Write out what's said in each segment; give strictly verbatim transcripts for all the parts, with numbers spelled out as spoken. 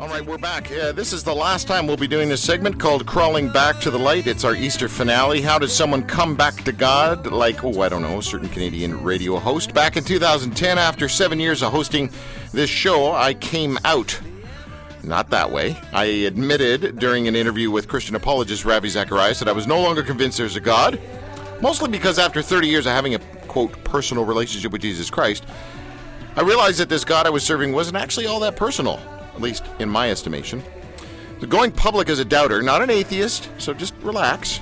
All right, we're back. Uh, this is the last time we'll be doing this segment called Crawling Back to the Light. It's our Easter finale. How does someone come back to God? Like, oh, I don't know, a certain Canadian radio host. Back in two thousand ten, after seven years of hosting this show, I came out. Not that way. I admitted during an interview with Christian apologist Ravi Zacharias that I was no longer convinced there's a God, mostly because after thirty years of having a, quote, personal relationship with Jesus Christ, I realized that this God I was serving wasn't actually all that personal, at least in my estimation. So going public as a doubter, not an atheist, so just relax,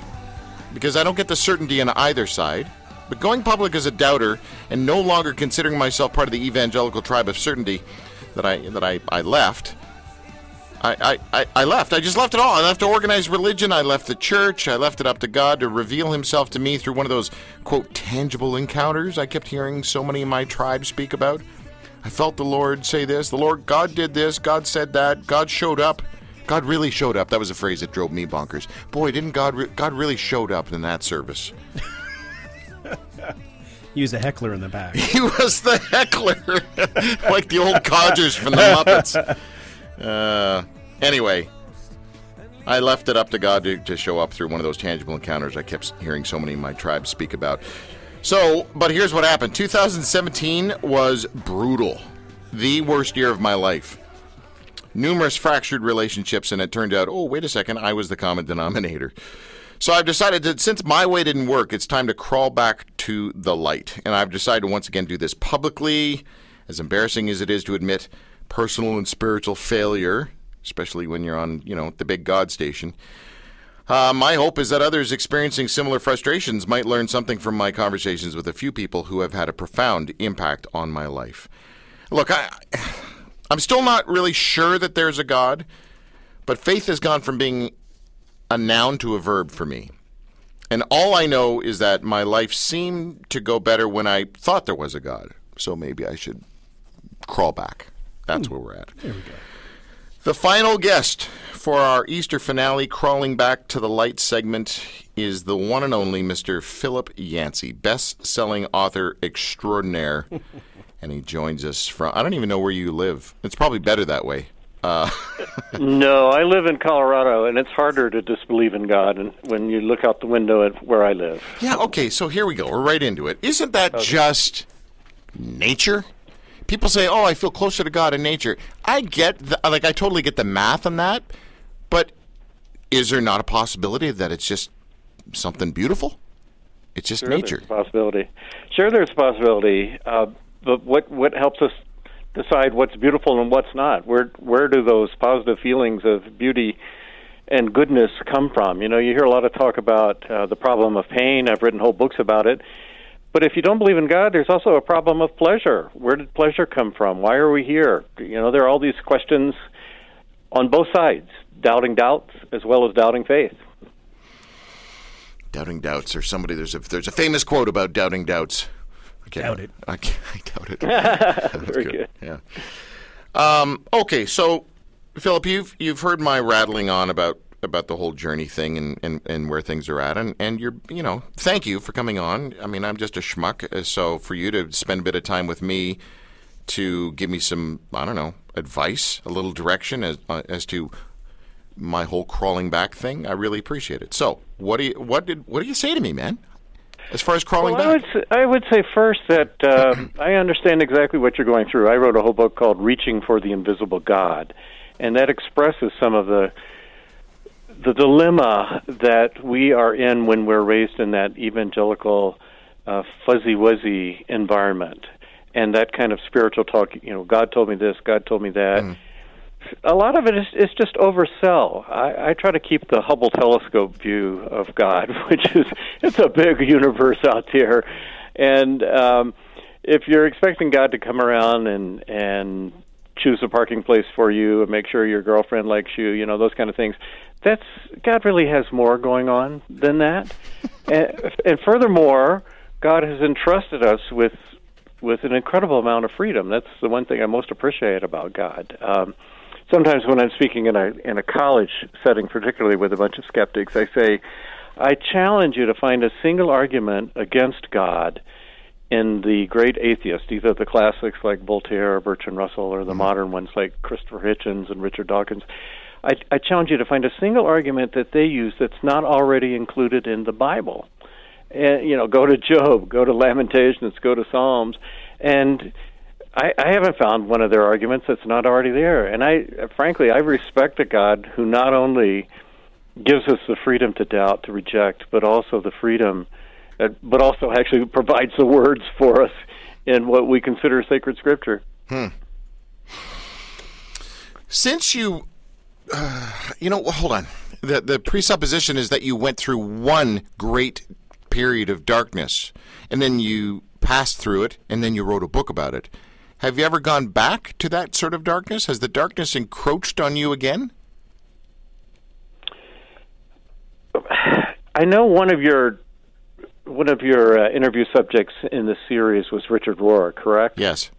because I don't get the certainty on either side, but going public as a doubter and no longer considering myself part of the evangelical tribe of certainty that I that I, I left... I, I, I left. I just left it all. I left to organize religion. I left the church. I left it up to God to reveal himself to me through one of those, quote, tangible encounters I kept hearing so many in my tribe speak about. I felt the Lord say this. The Lord, God did this. God said that. God showed up. God really showed up. That was a phrase that drove me bonkers. Boy, didn't God... Re- God really showed up in that service. He was a heckler in the back. He was the heckler. Like the old codgers from the Muppets. Uh, anyway, I left it up to God to, to show up through one of those tangible encounters I kept hearing so many of my tribe speak about. So, but here's what happened. twenty seventeen was brutal. The worst year of my life. Numerous fractured relationships, and it turned out, oh, wait a second, I was the common denominator. So I've decided that since my way didn't work, it's time to crawl back to the light. And I've decided to once again do this publicly, as embarrassing as it is to admit personal and spiritual failure, especially when you're on, you know, the big God station. Uh, my hope is that others experiencing similar frustrations might learn something from my conversations with a few people who have had a profound impact on my life. Look, I, I'm still not really sure that there's a God, but faith has gone from being a noun to a verb for me. And all I know is that my life seemed to go better when I thought there was a God. So maybe I should crawl back. That's where we're at. There we go. The final guest for our Easter finale Crawling Back to the Light segment is the one and only Mister Philip Yancey, best-selling author extraordinaire. And he joins us from, I don't even know where you live. It's probably better that way. Uh, no, I live in Colorado, and it's harder to disbelieve in God and when you look out the window at where I live. Yeah, okay, so here we go. We're right into it. Isn't that okay. Just nature? People say, oh, I feel closer to God in nature. I get, the, like, I totally get the math on that, but is there not a possibility that it's just something beautiful? It's just sure, nature. There's a possibility. Sure, there's a possibility, uh, but what, what helps us decide what's beautiful and what's not? Where where do those positive feelings of beauty and goodness come from? You know, you hear a lot of talk about uh, the problem of pain. I've written whole books about it. But if you don't believe in God, there's also a problem of pleasure. Where did pleasure come from? Why are we here? You know, there are all these questions on both sides, doubting doubts as well as doubting faith. Doubting doubts, or somebody, there's a there's a famous quote about doubting doubts. I can't, doubt it. I, can't, I doubt it. Very good. good. Yeah. Um, okay, so, Philip, you've, you've heard my rattling on about about the whole journey thing and, and, and where things are at. And, and you're, you know, thank you for coming on. I mean, I'm just a schmuck. So for you to spend a bit of time with me to give me some, I don't know, advice, a little direction as uh, as to my whole crawling back thing, I really appreciate it. So what do you, what did, what do you say to me, man? As far as crawling well, back? I would, say, I would say first that uh, I understand exactly what you're going through. I wrote a whole book called Reaching for the Invisible God. And that expresses some of the the dilemma that we are in when we're raised in that evangelical, uh, fuzzy-wuzzy environment, and that kind of spiritual talk, you know, God told me this, God told me that. Mm. A lot of it is, is just oversell. I, I try to keep the Hubble telescope view of God, which is, it's a big universe out there, and um, if you're expecting God to come around and, and choose a parking place for you and make sure your girlfriend likes you, you know, those kind of things, that's, God really has more going on than that. and, and furthermore, God has entrusted us with with an incredible amount of freedom. That's the one thing I most appreciate about God. Um, sometimes when I'm speaking in a in a college setting, particularly with a bunch of skeptics, I say, I challenge you to find a single argument against God in the great atheists, either the classics like Voltaire or Bertrand Russell or the mm-hmm. modern ones like Christopher Hitchens and Richard Dawkins, I, I challenge you to find a single argument that they use that's not already included in the Bible. Uh, you know, go to Job, go to Lamentations, go to Psalms, and I, I haven't found one of their arguments that's not already there. And I, frankly, I respect a God who not only gives us the freedom to doubt, to reject, but also the freedom, uh, but also actually provides the words for us in what we consider sacred scripture. Hmm. Since you, uh, you know, hold on. The, the presupposition is that you went through one great period of darkness, and then you passed through it, and then you wrote a book about it. Have you ever gone back to that sort of darkness? Has the darkness encroached on you again? I know one of your one of your uh, interview subjects in the series was Richard Rohr, correct? Yes.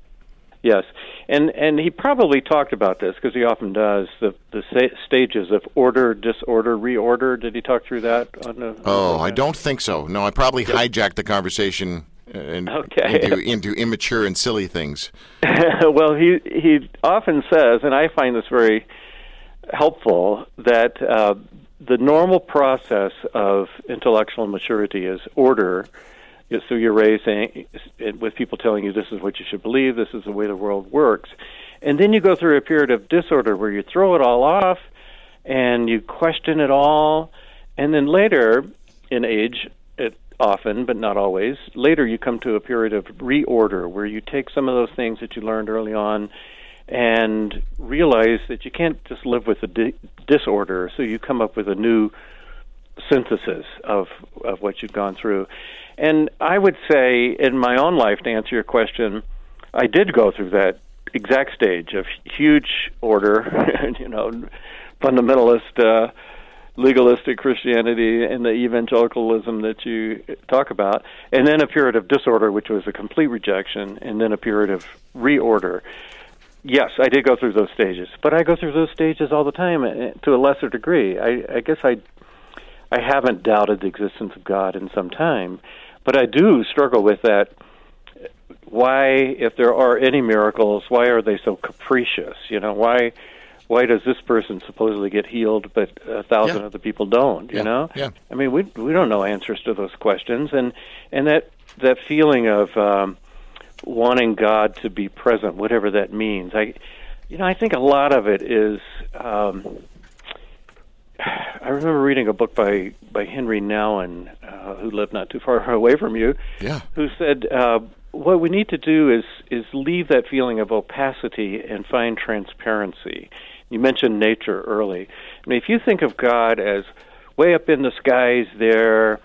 Yes, and and he probably talked about this because he often does the the st- stages of order, disorder, reorder. Did he talk through that? On the, oh, on the, I don't think so. No, I probably yep. hijacked the conversation and okay. into, into immature and silly things. Well, he he often says, and I find this very helpful, that uh, the normal process of intellectual maturity is order. So you're raised with people telling you this is what you should believe, this is the way the world works. And then you go through a period of disorder where you throw it all off and you question it all. And then later in age, it often, but not always, later you come to a period of reorder where you take some of those things that you learned early on and realize that you can't just live with the di- disorder. So you come up with a new synthesis of, of what you've gone through. And I would say, in my own life, to answer your question, I did go through that exact stage of huge order, you know, fundamentalist, uh, legalistic Christianity and the evangelicalism that you talk about, and then a period of disorder, which was a complete rejection, and then a period of reorder. Yes, I did go through those stages, but I go through those stages all the time to a lesser degree. I, I guess I, I haven't doubted the existence of God in some time. But I do struggle with that. Why, if there are any miracles, why are they so capricious? You know, why why does this person supposedly get healed, but a thousand yeah. other people don't, you yeah. know? Yeah. I mean, we we don't know answers to those questions. And, and that, that feeling of um, wanting God to be present, whatever that means, I, you know, I think a lot of it is... Um, I remember reading a book by, by Henri Nouwen, uh, who lived not too far away from you, yeah. who said, uh, what we need to do is is leave that feeling of opacity and find transparency. You mentioned nature early. I mean, if you think of God as way up in the skies there,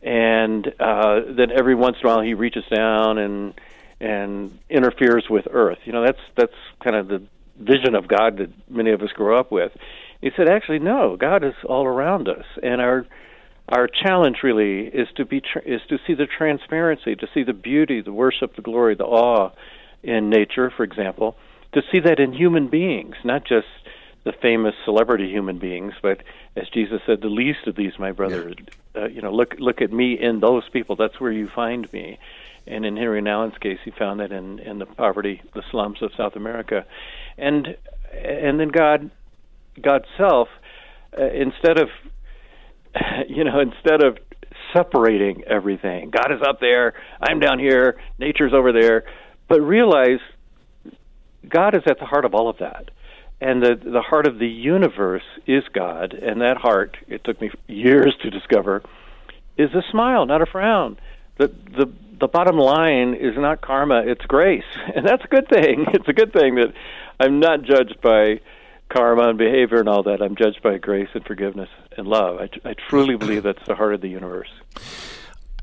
and uh, then every once in a while he reaches down and and interferes with earth, you know, that's that's kind of the vision of God that many of us grew up with. He said, actually, no, God is all around us. And our our challenge really is to be tr- is to see the transparency, to see the beauty, the worship, the glory, the awe in nature, for example, to see that in human beings, not just the famous celebrity human beings, but as Jesus said, the least of these, my brother, yeah. uh, you know, look look at me in those people. That's where you find me. And in Henry Nouwen's case, he found that in, in the poverty, the slums of South America. And and then God... God's self, uh, instead of, you know, instead of separating everything, God is up there, I'm down here, nature's over there, but realize God is at the heart of all of that. And the, the heart of the universe is God, and that heart, it took me years to discover, is a smile, not a frown. The, the, the bottom line is not karma, it's grace. And that's a good thing. It's a good thing that I'm not judged by karma and behavior and all that. I'm judged by grace and forgiveness and love. I, t- I truly believe that's the heart of the universe.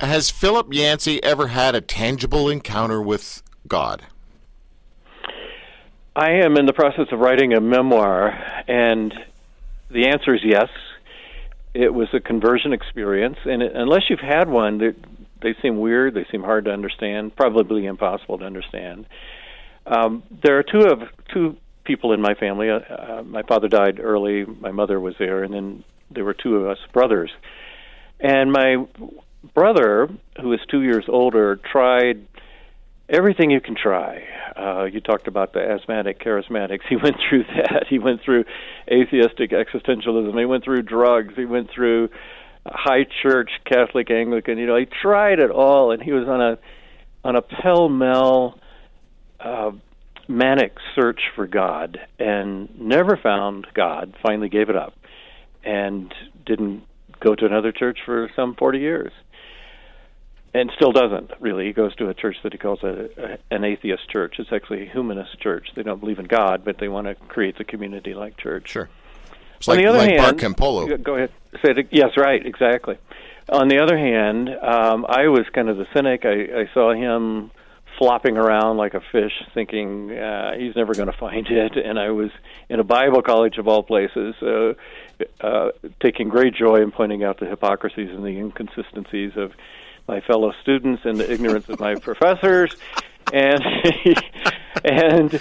Has Philip Yancey ever had a tangible encounter with God? I am in the process of writing a memoir, and the answer is yes. It was a conversion experience, and it, unless you've had one, they, they seem weird, they seem hard to understand, probably impossible to understand. Um, there are two of two. people in my family. Uh, my father died early, my mother was there, and then there were two of us brothers. And my brother, who is two years older, tried Everything you can try. Uh, you talked about the asthmatic charismatics. He went through that. He went through atheistic existentialism. He went through drugs. He went through high church, Catholic, Anglican. You know, he tried it all, and he was on a on a pell-mell, uh, manic search for God, and never found God. Finally, gave it up, and didn't go to another church for some forty years. And still doesn't, really. He goes to a church that he calls a, a, an atheist church. It's actually a humanist church. They don't believe in God, but they want to create the community-like church. Sure. It's On like, the other like hand, Bart Campolo. Go ahead. Say it, yes, right, exactly. On the other hand, um, I was kind of the cynic. I, I saw him flopping around like a fish, thinking uh, he's never going to find it. And I was in a Bible college of all places, uh, uh, taking great joy in pointing out the hypocrisies and the inconsistencies of my fellow students and the ignorance of my professors, and and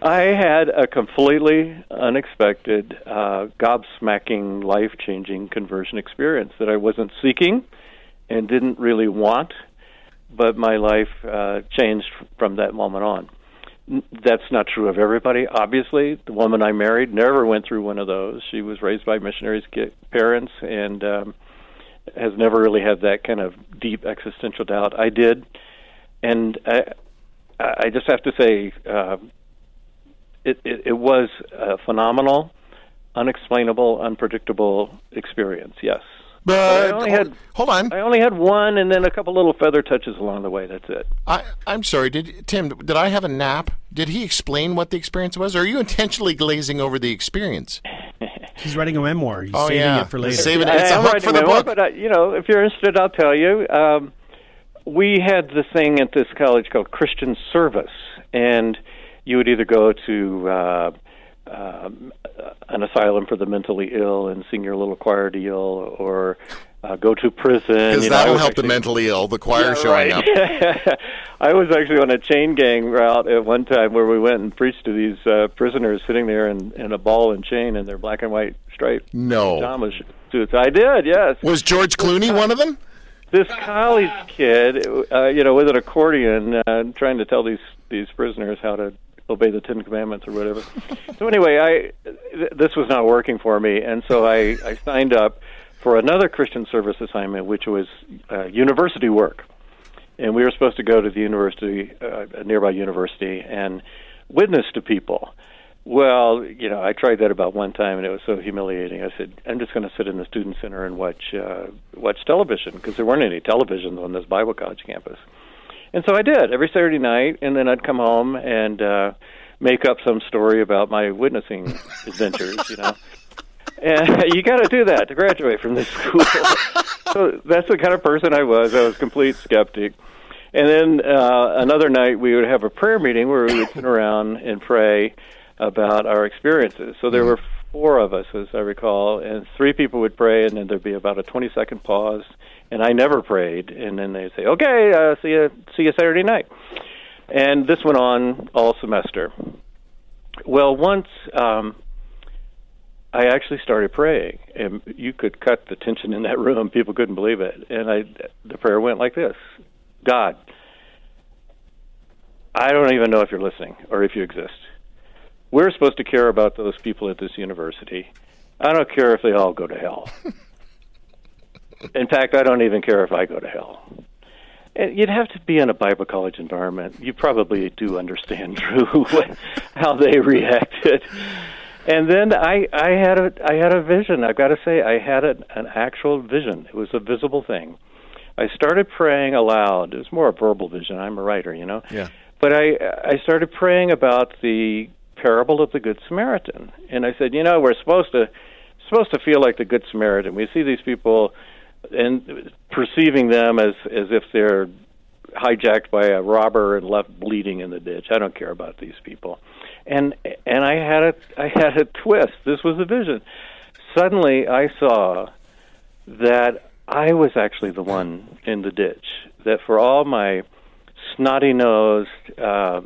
I had a completely unexpected, uh, gobsmacking, life-changing conversion experience that I wasn't seeking and didn't really want, but my life uh, changed from that moment on. That's not true of everybody, obviously. The woman I married never went through one of those. She was raised by missionaries' parents, and um, has never really had that kind of deep existential doubt. I did, and I, I just have to say uh, it, it, it was a phenomenal, unexplainable, unpredictable experience, yes. But I only had, hold on. I only had one and then a couple little feather touches along the way. That's it. I, I'm sorry, did Tim, did I have a nap? Did he explain what the experience was, or are you intentionally glazing over the experience? He's writing a memoir. He's oh, saving yeah. it for later. Saving it. It's a hook for the memoir, book. But, uh, you know, if you're interested, I'll tell you. Um, we had this thing at this college called Christian Service, and you would either go to uh, uh, an asylum for the mentally ill and sing your little choir deal, or uh, go to prison. Because that'll know, help actually, the mentally ill, the choir yeah, showing right. up. I was actually on a chain gang route at one time where we went and preached to these uh, prisoners sitting there in, in a ball and chain in their black and white striped no. pajamas suits. I did, yes. Was George Clooney this, one of them? This college kid, uh, you know, with an accordion, uh, trying to tell these, these prisoners how to obey the Ten Commandments or whatever. So anyway, I th- this was not working for me, and so I, I signed up for another Christian service assignment, which was uh, university work. And we were supposed to go to the university, uh, a nearby university, and witness to people. Well, you know, I tried that about one time, and it was so humiliating. I said, I'm just going to sit in the student center and watch uh, watch television, because there weren't any televisions on this Bible college campus. And so I did, every Saturday night, and then I'd come home and uh, make up some story about my witnessing adventures, you know. And you got to do that to graduate from this school. So that's the kind of person I was. I was a complete skeptic. And then uh, another night we would have a prayer meeting where we would sit around and pray about our experiences. So there were four of us, as I recall, and three people would pray, and then there'd be about a twenty-second pause, and I never prayed. And then they'd say, okay, uh, see you, see you Saturday night. And this went on all semester. Well, once... Um, I actually started praying, and you could cut the tension in that room. People couldn't believe it. And I, the prayer went like this: God, I don't even know if you're listening or if you exist. We're supposed to care about those people at this university. I don't care if they all go to hell. In fact, I don't even care if I go to hell. And you'd have to be in a Bible college environment. You probably do understand, Drew, how they reacted. And then I, I had a I had a vision. I've got to say, I had an, an actual vision. It was a visible thing. I started praying aloud. It was more a verbal vision. I'm a writer, you know. Yeah. But I I started praying about the parable of the Good Samaritan, and I said, you know, we're supposed to supposed to feel like the Good Samaritan. We see these people and perceiving them as, as if they're hijacked by a robber and left bleeding in the ditch. I don't care about these people. And and I had a I had a twist. This was a vision. Suddenly, I saw that I was actually the one in the ditch. That for all my snotty-nosed uh,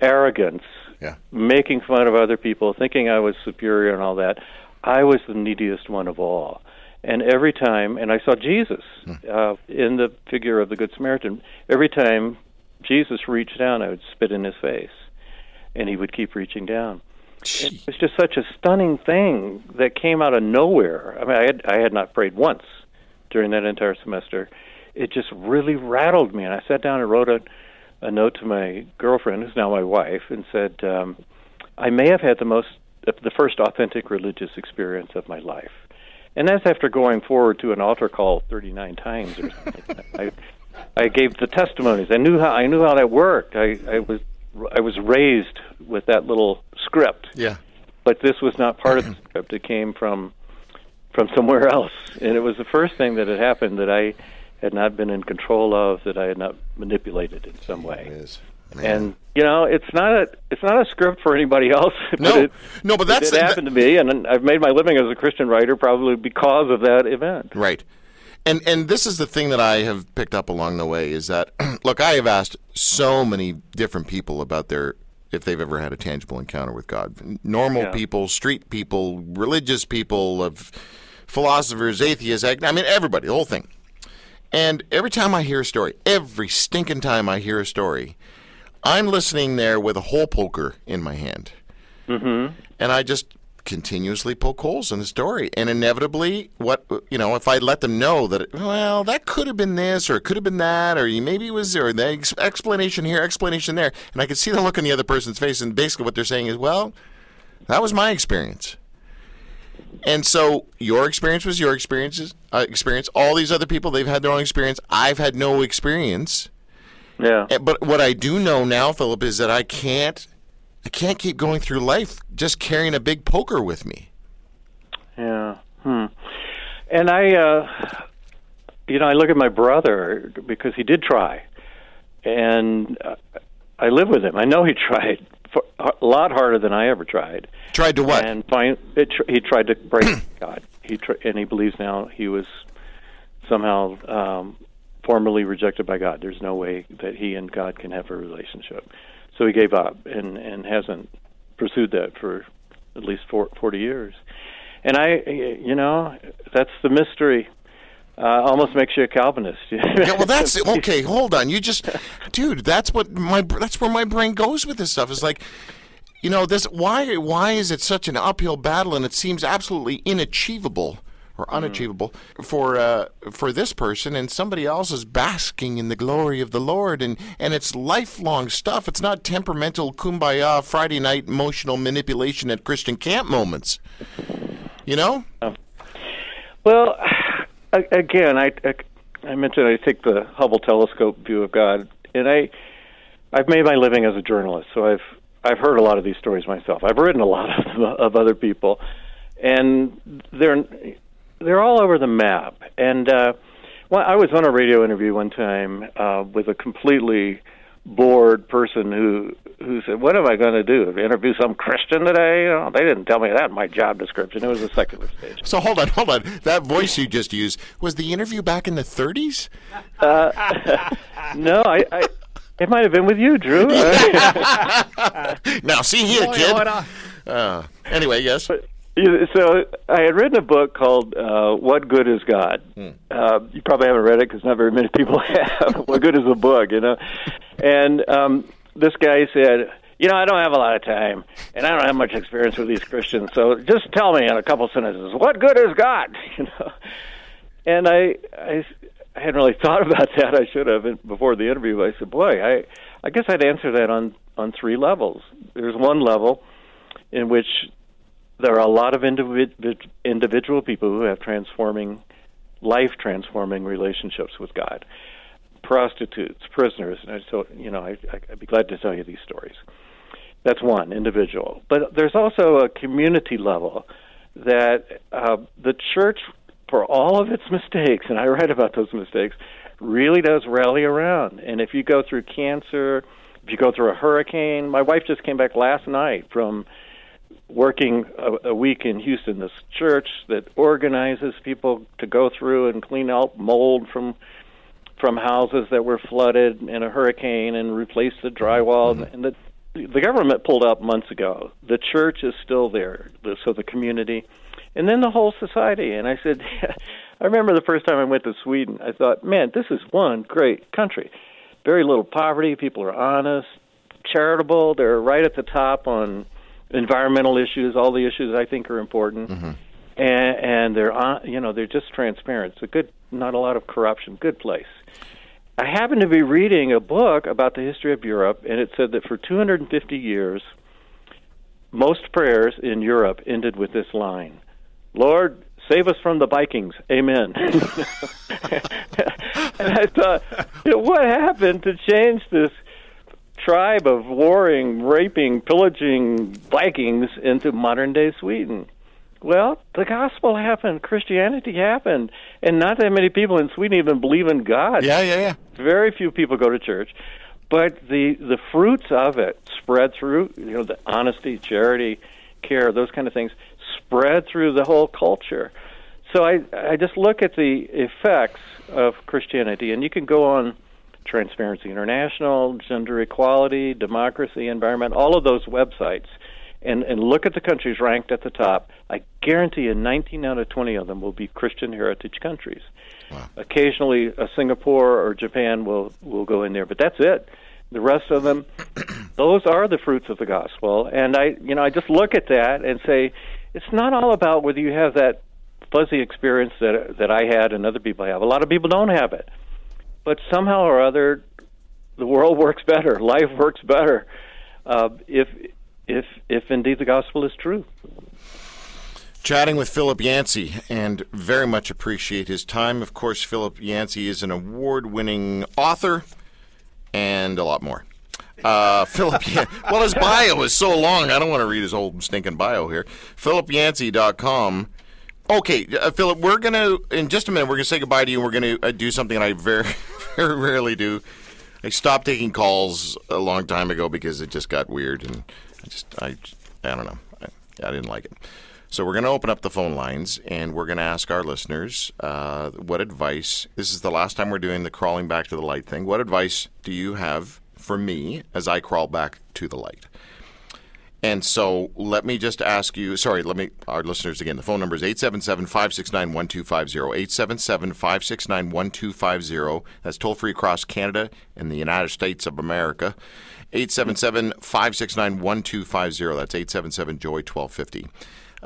arrogance, yeah. making fun of other people, thinking I was superior and all that, I was the neediest one of all. And every time, and I saw Jesus hmm. uh, in the figure of the Good Samaritan. Every time Jesus reached down, I would spit in his face, and he would keep reaching down. Gee. It was just such a stunning thing that came out of nowhere. I mean, I had I had not prayed once during that entire semester. It just really rattled me, and I sat down and wrote a, a note to my girlfriend, who's now my wife, and said, um, I may have had the most, the first authentic religious experience of my life. And that's after going forward to an altar call thirty-nine times or something. I, I gave the testimonies. I knew how I knew how that worked. I, I was I was raised with that little script. Yeah. But this was not part of the script. It came from from somewhere else, and it was the first thing that had happened that I had not been in control of, that I had not manipulated in some way. It is. Man. And you know, it's not a it's not a script for anybody else. But no, it, no, but that's it that, happened to me, and I've made my living as a Christian writer probably because of that event. Right, and and this is the thing that I have picked up along the way is that look, I have asked so many different people about their if they've ever had a tangible encounter with God. Normal yeah. people, street people, religious people, of philosophers, atheists, I mean everybody, the whole thing. And every time I hear a story, every stinking time I hear a story, I'm listening there with a hole poker in my hand, mm-hmm. and I just continuously poke holes in the story. And inevitably, what you know, if I let them know that, it, well, that could have been this, or it could have been that, or maybe it was there, the explanation here, explanation there, and I could see the look on the other person's face, and basically what they're saying is, well, that was my experience. And so your experience was your experiences, uh, experience. All these other people, they've had their own experience. I've had no experience. Yeah. But what I do know now, Philip, is that I can't, I can't keep going through life just carrying a big poker with me. Yeah. Hmm. And I, uh, you know, I look at my brother because he did try, and I live with him. I know he tried for a lot harder than I ever tried. Tried to what? And find, it, he tried to break God. He tr- and he believes now he was somehow. Um, Formerly rejected by God. There's no way that he and God can have a relationship. So he gave up and, and hasn't pursued that for at least forty years. And I, you know, that's the mystery. Uh, almost makes you a Calvinist. Yeah, well, that's okay. Hold on. You just, dude. That's what my. That's where my brain goes with this stuff. It's like, you know, this. Why? Why is it such an uphill battle? And it seems absolutely inachievable. Or unachievable mm-hmm. for uh, for this person, and somebody else is basking in the glory of the Lord, and, and it's lifelong stuff. It's not temperamental kumbaya Friday night emotional manipulation at Christian camp moments, you know. Um, well, I, again, I, I I mentioned I take the Hubble telescope view of God, and I I've made my living as a journalist, so I've I've heard a lot of these stories myself. I've written a lot of them, of other people, and they're. They're all over the map. And uh, well, I was on a radio interview one time uh, with a completely bored person who who said, what am I going to do? Interview some Christian today? Oh, they didn't tell me that in my job description. It was a secular station. So hold on, hold on. That voice you just used, was the interview back in the thirties? Uh, no, I... I It might have been with you, Drew. Now, see here, kid. Uh, anyway, yes. But, so I had written a book called uh, What Good Is God? Hmm. Uh, you probably haven't read it because not very many people have. What good is a book, you know? And um, this guy said, you know, I don't have a lot of time, and I don't have much experience with these Christians, so just tell me in a couple sentences, what good is God? You know? And I, I, I hadn't really thought about that. I should have. And before the interview, I said, boy, I, I guess I'd answer that on, on three levels. There's one level in which there are a lot of individ- individual people who have transforming, life-transforming relationships with God. Prostitutes, prisoners, and so, you know, I, I'd be glad to tell you these stories. That's one, individual. But there's also a community level that uh, the church, for all of its mistakes, and I write about those mistakes, really does rally around. And if you go through cancer, if you go through a hurricane, my wife just came back last night from working a, a week in Houston, this church that organizes people to go through and clean out mold from from houses that were flooded in a hurricane and replace the drywall. Mm-hmm. And the, the government pulled out months ago. The church is still there, so the community. And then the whole society. And I said, I remember the first time I went to Sweden, I thought, man, this is one great country. very little poverty, people are honest, charitable, they're right at the top on environmental issues, all the issues I think are important, mm-hmm. and, and they're on, you know, they're just transparent. It's a good, not a lot of corruption, good place. I happened to be reading a book about the history of Europe, and it said that for two hundred fifty years, most prayers in Europe ended with this line, Lord, save us from the Vikings. Amen. And I thought, you know, what happened to change this tribe of warring, raping, pillaging Vikings into modern-day Sweden? Well, the gospel happened. Christianity happened. And not that many people in Sweden even believe in God. Yeah, yeah, yeah. Very few people go to church. But the, the fruits of it spread through, you know, the honesty, charity, care, those kind of things, spread through the whole culture. So I, I just look at the effects of Christianity, and you can go on Transparency International, Gender Equality, Democracy, Environment, all of those websites, and, and look at the countries ranked at the top. I guarantee you nineteen out of twenty of them will be Christian heritage countries. Wow. Occasionally a Singapore or Japan will, will go in there, but that's it. The rest of them, those are the fruits of the gospel. And I, you know, I just look at that and say, it's not all about whether you have that fuzzy experience that that I had and other people have. A lot of people don't have it. But somehow or other, the world works better. Life works better uh, if if if indeed the gospel is true. Chatting with Philip Yancey, and very much appreciate his time. Of course, Philip Yancey is an award-winning author and a lot more. Uh, Philip, well, his bio is so long, I don't want to read his old stinking bio here. Philip Yancey dot com. Okay, uh, Philip, we're going to, in just a minute, we're going to say goodbye to you, and we're going to uh, do something that I very, very rarely do. I stopped taking calls a long time ago because it just got weird, and I just, I, I don't know, I, I didn't like it. So we're going to open up the phone lines, and we're going to ask our listeners uh, what advice, this is the last time we're doing the crawling back to the light thing, what advice do you have for me as I crawl back to the light? And so let me just ask you, sorry, let me, our listeners again, the phone number is eight seven seven, five six nine, one two five zero, eight seven seven, five six nine, one two five zero. That's toll free across Canada and the United States of America, eight seven seven, five six nine, one two five zero. That's eight seven seven, J O Y, one two five zero.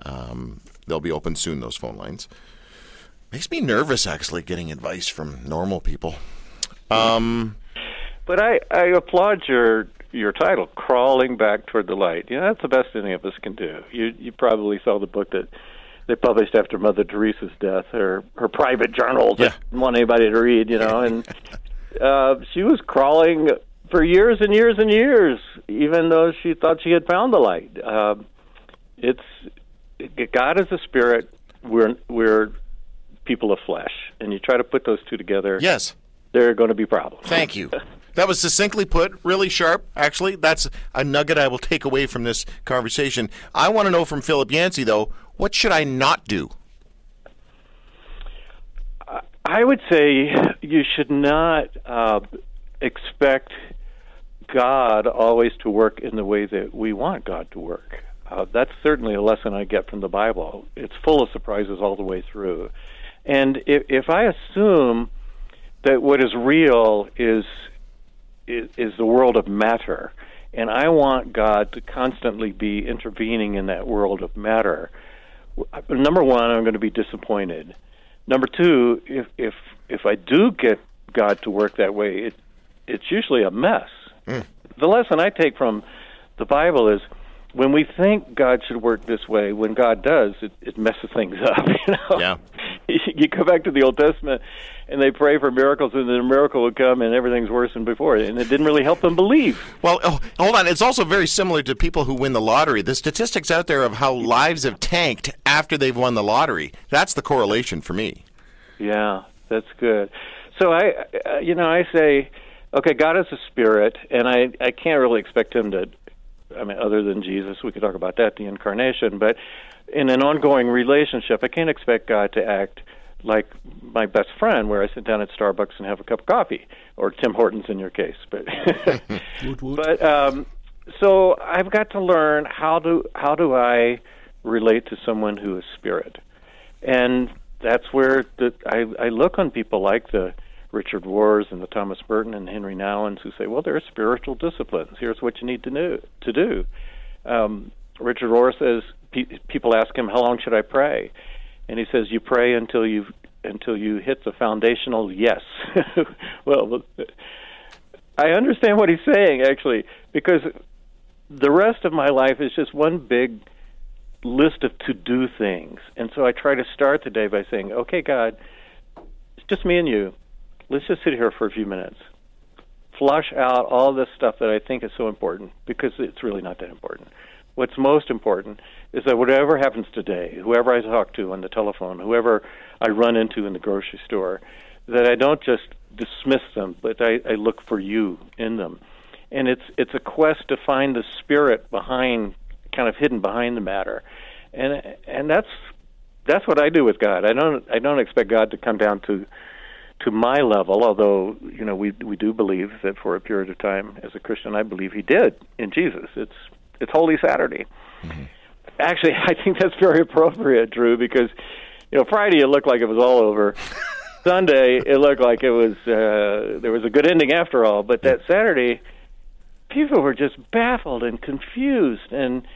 Um, they'll be open soon, those phone lines. Makes me nervous, actually, getting advice from normal people. Um... But I, I applaud your your title, Crawling Back Toward the Light. You know, that's the best any of us can do. You you probably saw the book that they published after Mother Teresa's death, her, her private journal that yeah. didn't want anybody to read, you know. And uh, she was crawling for years and years and years, even though she thought she had found the light. Uh, it's God is a spirit. We're, we're people of flesh. And you try to put those two together. Yes. There are going to be problems. Thank you. That was succinctly put, really sharp, actually. That's a nugget I will take away from this conversation. I want to know from Philip Yancey, though, what should I not do? I would say you should not uh, expect God always to work in the way that we want God to work. Uh, that's certainly a lesson I get from the Bible. It's full of surprises all the way through. And if, if I assume that what is real is... is the world of matter, and I want God to constantly be intervening in that world of matter, number one, I'm going to be disappointed. Number two, if if, if I do get God to work that way, it it's usually a mess. Mm. The lesson I take from the Bible is when we think God should work this way, when God does, it, it messes things up. You know? Yeah. You go back to the Old Testament, and they pray for miracles, and the miracle would come, and everything's worse than before. And it didn't really help them believe. Well, oh, hold on. It's also very similar to people who win the lottery. The statistics out there of how lives have tanked after they've won the lottery, that's the correlation for me. Yeah, that's good. So, I, uh, you know, I say, okay, God is a spirit, and I, I can't really expect him to, I mean, other than Jesus, we could talk about that, the incarnation, but in an ongoing relationship, I can't expect God to act like my best friend where I sit down at Starbucks and have a cup of coffee, or Tim Hortons in your case. But, woot, woot. But um, so I've got to learn how do how do I relate to someone who is spirit. And that's where the, I, I look on people like the Richard Rohr's and the Thomas Burton and Henri Nouwen's who say, well, there are spiritual disciplines. Here's what you need to know, to do. Um, Richard Rohr says, pe- people ask him, how long should I pray? And he says, you pray until you until you hit the foundational yes. Well, I understand what he's saying, actually, because the rest of my life is just one big list of to-do things. And so I try to start the day by saying, okay, God, it's just me and you. Let's just sit here for a few minutes. Flush out all this stuff that I think is so important, because it's really not that important. What's most important is that whatever happens today, whoever I talk to on the telephone, whoever I run into in the grocery store, that I don't just dismiss them, but I, I look for you in them. And it's it's a quest to find the spirit behind, kind of hidden behind the matter. And and that's that's what I do with God. I don't I don't expect God to come down to to my level, although, you know, we we do believe that for a period of time as a Christian, I believe he did in Jesus. It's it's Holy Saturday. Mm-hmm. Actually, I think that's very appropriate, Drew, because, you know, Friday it looked like it was all over. Sunday it looked like it was uh, there was a good ending after all. But that Saturday, people were just baffled and confused, and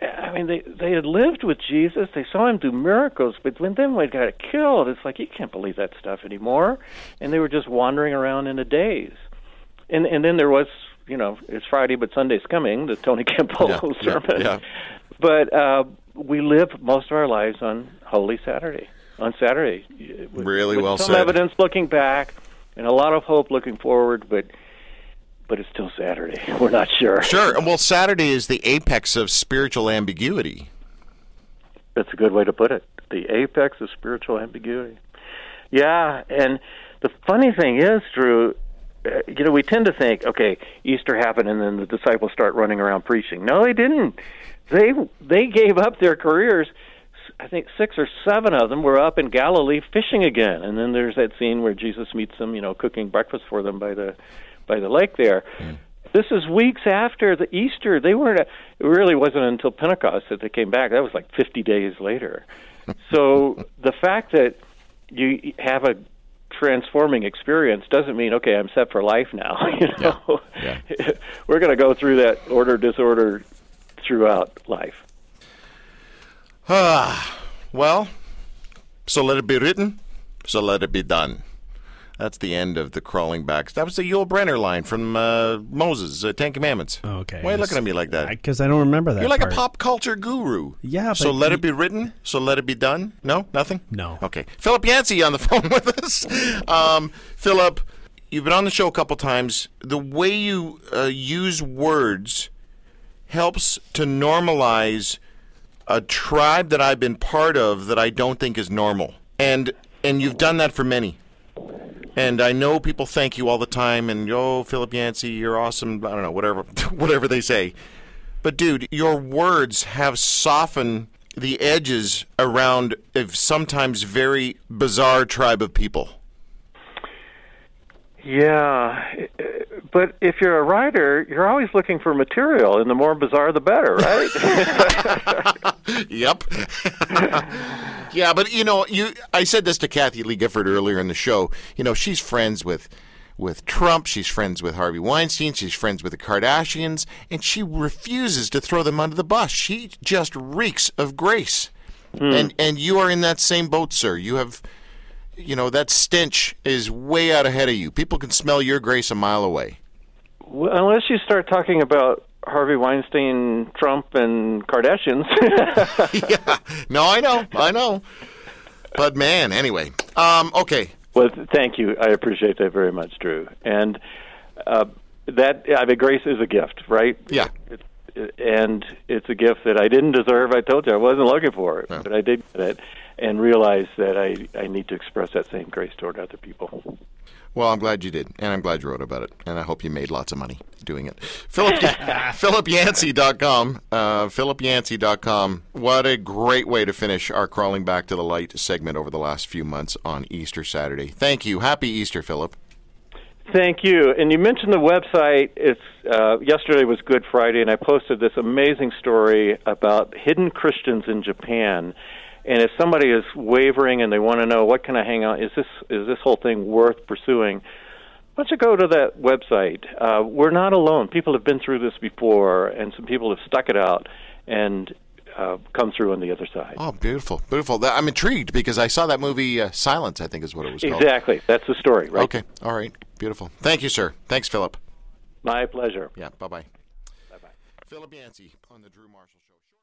I mean, they they had lived with Jesus. They saw him do miracles, but when then they got killed, it's like you can't believe that stuff anymore. And they were just wandering around in a daze. And and then there was, you know, it's Friday, but Sunday's coming, the Tony Campbell yeah, sermon. Yeah, yeah. But uh, we live most of our lives on Holy Saturday, on Saturday. With, really with well some said. Some evidence looking back, and a lot of hope looking forward, but. But it's still Saturday. We're not sure. Sure. Well, Saturday is the apex of spiritual ambiguity. That's a good way to put it. The apex of spiritual ambiguity. Yeah, and the funny thing is, Drew, uh, you know, we tend to think, okay, Easter happened and then the disciples start running around preaching. No, they didn't. They they gave up their careers. I think six or seven of them were up in Galilee fishing again. And then there's that scene where Jesus meets them, you know, cooking breakfast for them by the... by the lake there. Mm. This is weeks after the Easter. They weren't. It really wasn't until Pentecost that they came back. That was like fifty days later. So the fact that you have a transforming experience doesn't mean, okay, I'm set for life now. You know, yeah. Yeah. We're going to go through that order disorder throughout life. Ah, well, so let it be written. So let it be done. That's the end of the crawling back. That was the Yul Brynner line from uh, Moses, uh, Ten Commandments. Okay. Why are you looking at me like that? Because I, I don't remember that. You're like part. A pop culture guru. Yeah. So let he... it be written. So let it be done. No, nothing. No. Okay. Philip Yancey on the phone with us. Um, Philip, you've been on the show a couple times. The way you uh, use words helps to normalize a tribe that I've been part of that I don't think is normal, and and you've done that for many. And I know people thank you all the time, and, oh, Philip Yancey, you're awesome, I don't know, whatever whatever they say. But, dude, your words have softened the edges around a sometimes very bizarre tribe of people. Yeah, but if you're a writer, you're always looking for material, and the more bizarre, the better, right? Yep. Yeah, but, you know, you. I said this to Kathy Lee Gifford earlier in the show. You know, she's friends with with Trump. She's friends with Harvey Weinstein. She's friends with the Kardashians. And she refuses to throw them under the bus. She just reeks of grace. Hmm. And and you are in that same boat, sir. You have, you know, that stench is way out ahead of you. People can smell your grace a mile away. Well, unless you start talking about Harvey Weinstein, Trump, and Kardashians. Yeah. No, I know. I know. But, man, anyway. Um, okay. Well, thank you. I appreciate that very much, Drew. And uh, that, I mean, grace is a gift, right? Yeah. It, it, and it's a gift that I didn't deserve. I told you I wasn't looking for it, no. But I did get it and realized that I, I need to express that same grace toward other people. Well, I'm glad you did, and I'm glad you wrote about it, and I hope you made lots of money doing it. Philip, Philip Yancey dot com, uh, Philip Yancey dot com. What a great way to finish our Crawling Back to the Light segment over the last few months on Easter Saturday. Thank you. Happy Easter, Philip. Thank you. And you mentioned the website. It's uh, yesterday was Good Friday, and I posted this amazing story about hidden Christians in Japan. And if somebody is wavering and they want to know, what can I hang on, is this is this whole thing worth pursuing? Why don't you go to that website? Uh, we're not alone. People have been through this before, and some people have stuck it out and uh, come through on the other side. Oh, beautiful, beautiful. I'm intrigued because I saw that movie uh, Silence, I think is what it was called. Exactly. That's the story, right? Okay. All right. Beautiful. Thank you, sir. Thanks, Philip. My pleasure. Yeah, bye-bye. Bye-bye. Philip Yancey on The Drew Marshall Show.